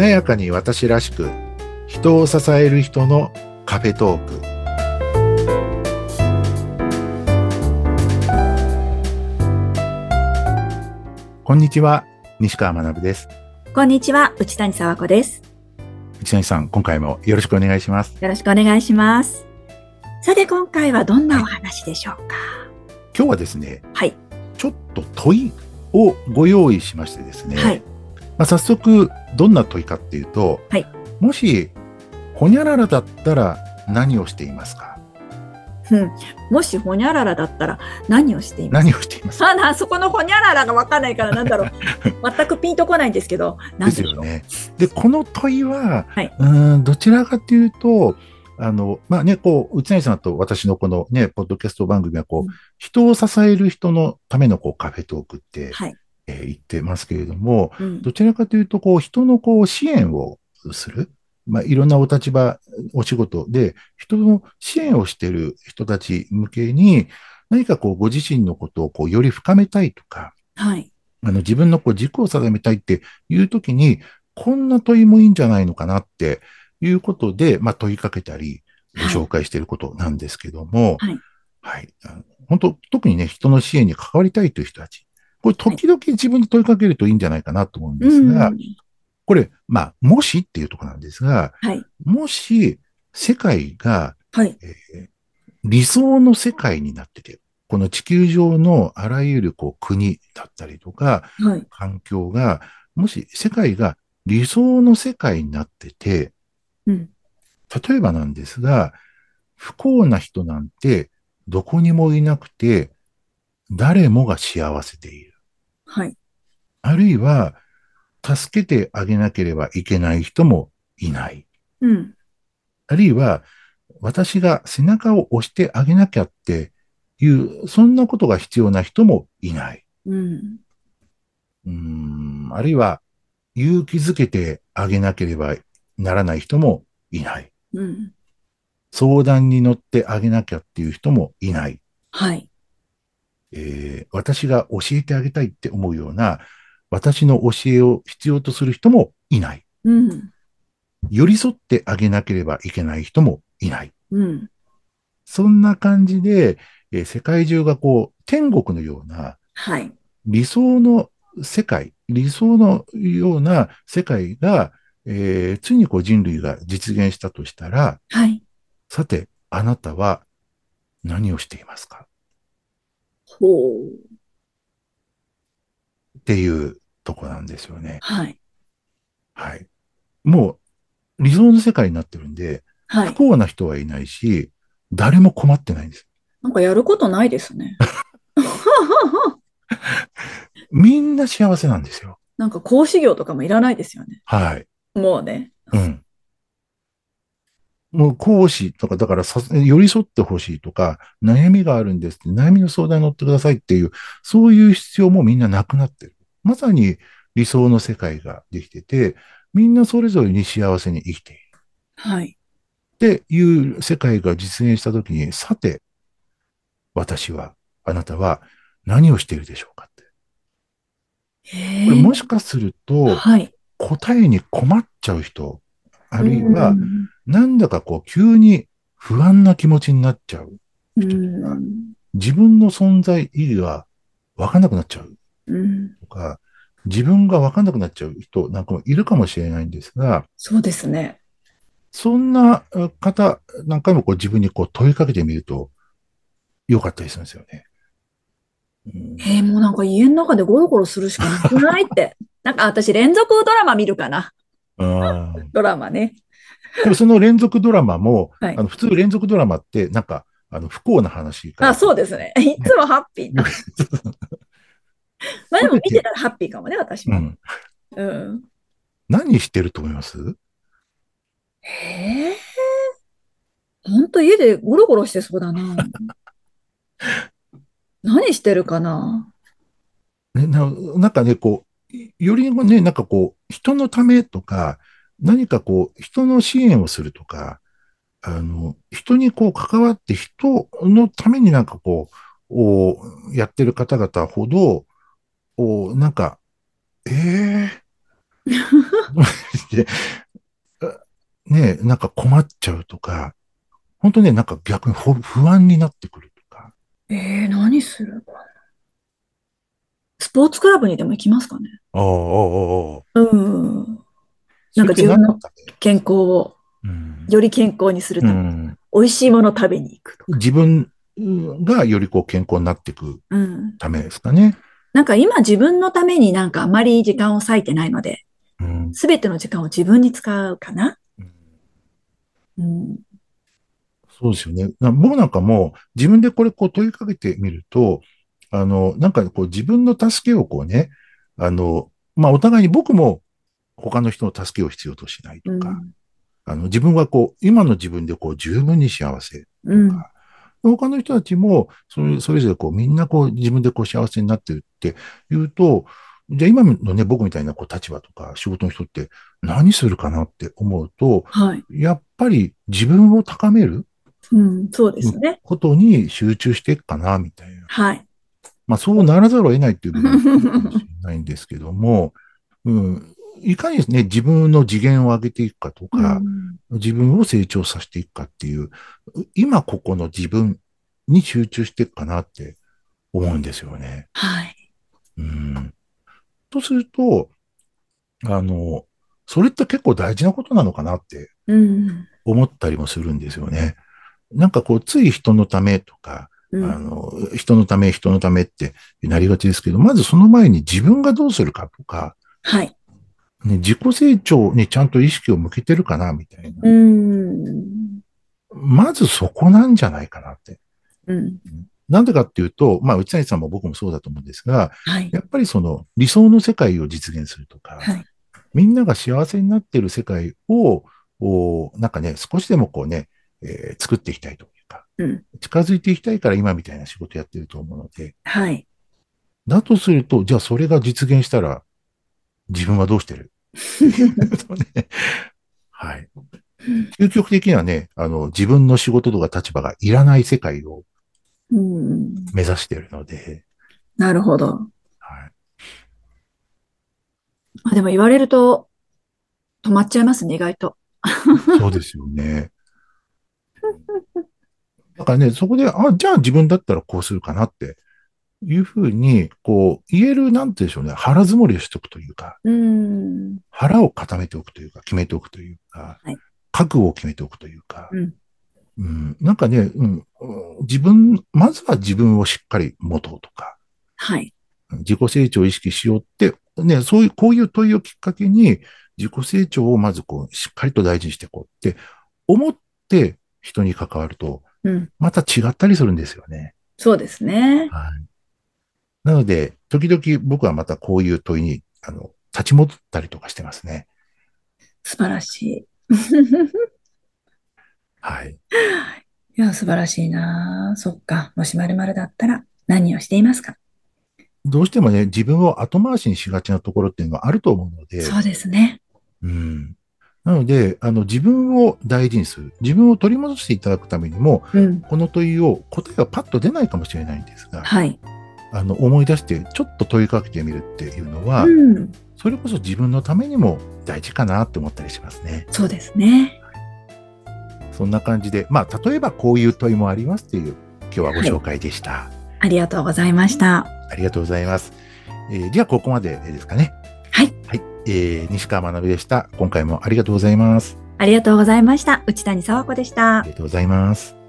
華やかに私らしく、人を支える人のカフェトーク。こんにちは、西川学です。こんにちは、内谷沢子です。内谷さん、今回もよろしくお願いします。よろしくお願いします。さて、今回はどんなお話でしょうか。今日はですね、はい、ちょっと問いをご用意しましてですね、はい、早速どんな問いかっていうと、はい、もしほにゃららだったら何をしていますか。もしほにゃららだったら何をしていますか。そこのほにゃららが分かんないからなんだろう全くピンとこないんですけど、なんでしょう。ですよね。でこの問いは、はい、どちらかというと内谷さんと私のこのねポッドキャスト番組はこう、人を支える人のためのこうカフェトークって、はい、言ってますけれども、どちらかというとこう人のこう支援をする、いろんなお立場お仕事で人の支援をしている人たち向けに何かこうご自身のことをこうより深めたいとか、はい、自分のこう軸を定めたいっていうときにこんな問いもいいんじゃないのかなっていうことで、問いかけたりご紹介していることなんですけども、本当特にね人の支援に関わりたいという人たち、これ時々自分に問いかけるといいんじゃないかなと思うんですが、これ、もしっていうところなんですが、はい、もし世界が、理想の世界になってて、この地球上のあらゆるこう国だったりとか、環境が、もし世界が理想の世界になってて、例えばなんですが、不幸な人なんてどこにもいなくて、誰もが幸せでいる。あるいは、助けてあげなければいけない人もいない。あるいは、私が背中を押してあげなきゃっていう、そんなことが必要な人もいない。あるいは、勇気づけてあげなければならない人もいない。相談に乗ってあげなきゃっていう人もいない。私が教えてあげたいって思うような、私の教えを必要とする人もいない。寄り添ってあげなければいけない人もいない。そんな感じで、世界中がこう、天国のような、理想の世界、理想のような世界が、ついにこう人類が実現したとしたら、さて、あなたは何をしていますかっていうとこなんですよね。もう理想の世界になってるんで、不幸な人はいないし、誰も困ってないんです。なんかやることないですね。みんな幸せなんですよ。なんか講師業とかもいらないですよね。もうね。もう講師とか、だから寄り添ってほしいとか、悩みがあるんですって、悩みの相談に乗ってくださいっていう、そういう必要もみんななくなってる。まさに理想の世界ができてて、みんなそれぞれに幸せに生きている。っていう世界が実現したときに、さて、私は、あなたは何をしているでしょうかって。これもしかすると、答えに困っちゃう人、あるいは、なんだかこう急に不安な気持ちになっちゃう人が、自分の存在意義が分かんなくなっちゃうとか、自分が分かんなくなっちゃう人なんかもいるかもしれないんですが、そんな方なんかもこう自分にこう問いかけてみると良かったりするんですよね。もうなんか家の中でゴロゴロするしかなくないって。なんか私連続ドラマ見るかな。ドラマね。でもその連続ドラマも、普通連続ドラマって、なんか、不幸な話から。いつもハッピーな。でも見てたらハッピーかもね、私も。何してると思います？ほんと家でゴロゴロしてそうだな。何してるかな？なんかね、こう、よりね、なんかこう、人のためとか、何かこう、人の支援をするとか、人にこう関わって人のためになんかこう、やってる方々ほど、なんか、ねえ、なんか困っちゃうとか、本当ね、なんか逆に不安になってくるとか。何するかな。スポーツクラブにでも行きますかね。ああ、ああ、なんか自分の健康を、より健康にするために、美味しいものを食べに行くとか。自分がよりこう健康になっていくためですかね。なんか今自分のためになんかあまり時間を割いてないので、すべての時間を自分に使うかな。そうですよね。僕なんかも自分でこれこう問いかけてみると、なんかこう自分の助けをこうね、お互いに僕も他の人の助けを必要としないとか、自分はこう、今の自分でこう十分に幸せとか、他の人たちもそれぞれこうみんなこう自分でこう幸せになってるって言うと、じゃあ今のね、僕みたいなこう立場とか仕事の人って何するかなって思うと、やっぱり自分を高めることに集中していくかな、みたいな。まあそうならざるを得ないっていう部分かもしれないんですけども、いかにですね、自分の次元を上げていくかとか、自分を成長させていくかっていう、今ここの自分に集中していくかなって思うんですよね。とすると、それって結構大事なことなのかなって思ったりもするんですよね。なんかこう、つい人のためとか、人のためってなりがちですけど、まずその前に自分がどうするかとか、ね、自己成長にちゃんと意識を向けてるかな、みたいな。まずそこなんじゃないかなって。なんでかっていうと、内谷さんも僕もそうだと思うんですが、やっぱりその理想の世界を実現するとか、みんなが幸せになっている世界を、なんかね、少しでもこうね、作っていきたいというか、近づいていきたいから今みたいな仕事やってると思うので、だとすると、じゃあそれが実現したら、自分はどうしてる究極的にはね、自分の仕事とか立場がいらない世界を目指しているので。なるほど。でも言われると止まっちゃいますね、意外と。そうですよね。だからね、そこで、じゃあ自分だったらこうするかなっていうふうに、こう、言える、なんて言うんでしょうね、腹積もりをしておくというか、腹を固めておくというか、決めておくというか、覚悟を決めておくというか、なんかね、まずは自分をしっかり持とうとか、自己成長を意識しようって、ね、こういう問いをきっかけに、自己成長をまずこう、しっかりと大事にしていこうって思って、人に関わると、また違ったりするんですよね。そうですね。なので、時々僕はまたこういう問いに立ち戻ったりとかしてますね。素晴らしい。いや、素晴らしいな。そっか。もし〇〇だったら何をしていますか？どうしてもね、自分を後回しにしがちなところっていうのはあると思うので。そうですね。なので、自分を大事にする。自分を取り戻していただくためにも、この問いを、答えがパッと出ないかもしれないんですが、思い出して、ちょっと問いかけてみるっていうのは、それこそ自分のためにも大事かなって思ったりしますね。そうですね。そんな感じで、例えばこういう問いもありますっていう、今日はご紹介でした。ありがとうございました。ありがとうございます。では、ここまでですかね。西川学でした。今回もありがとうございます。ありがとうございました。内谷佐和子でした。ありがとうございます。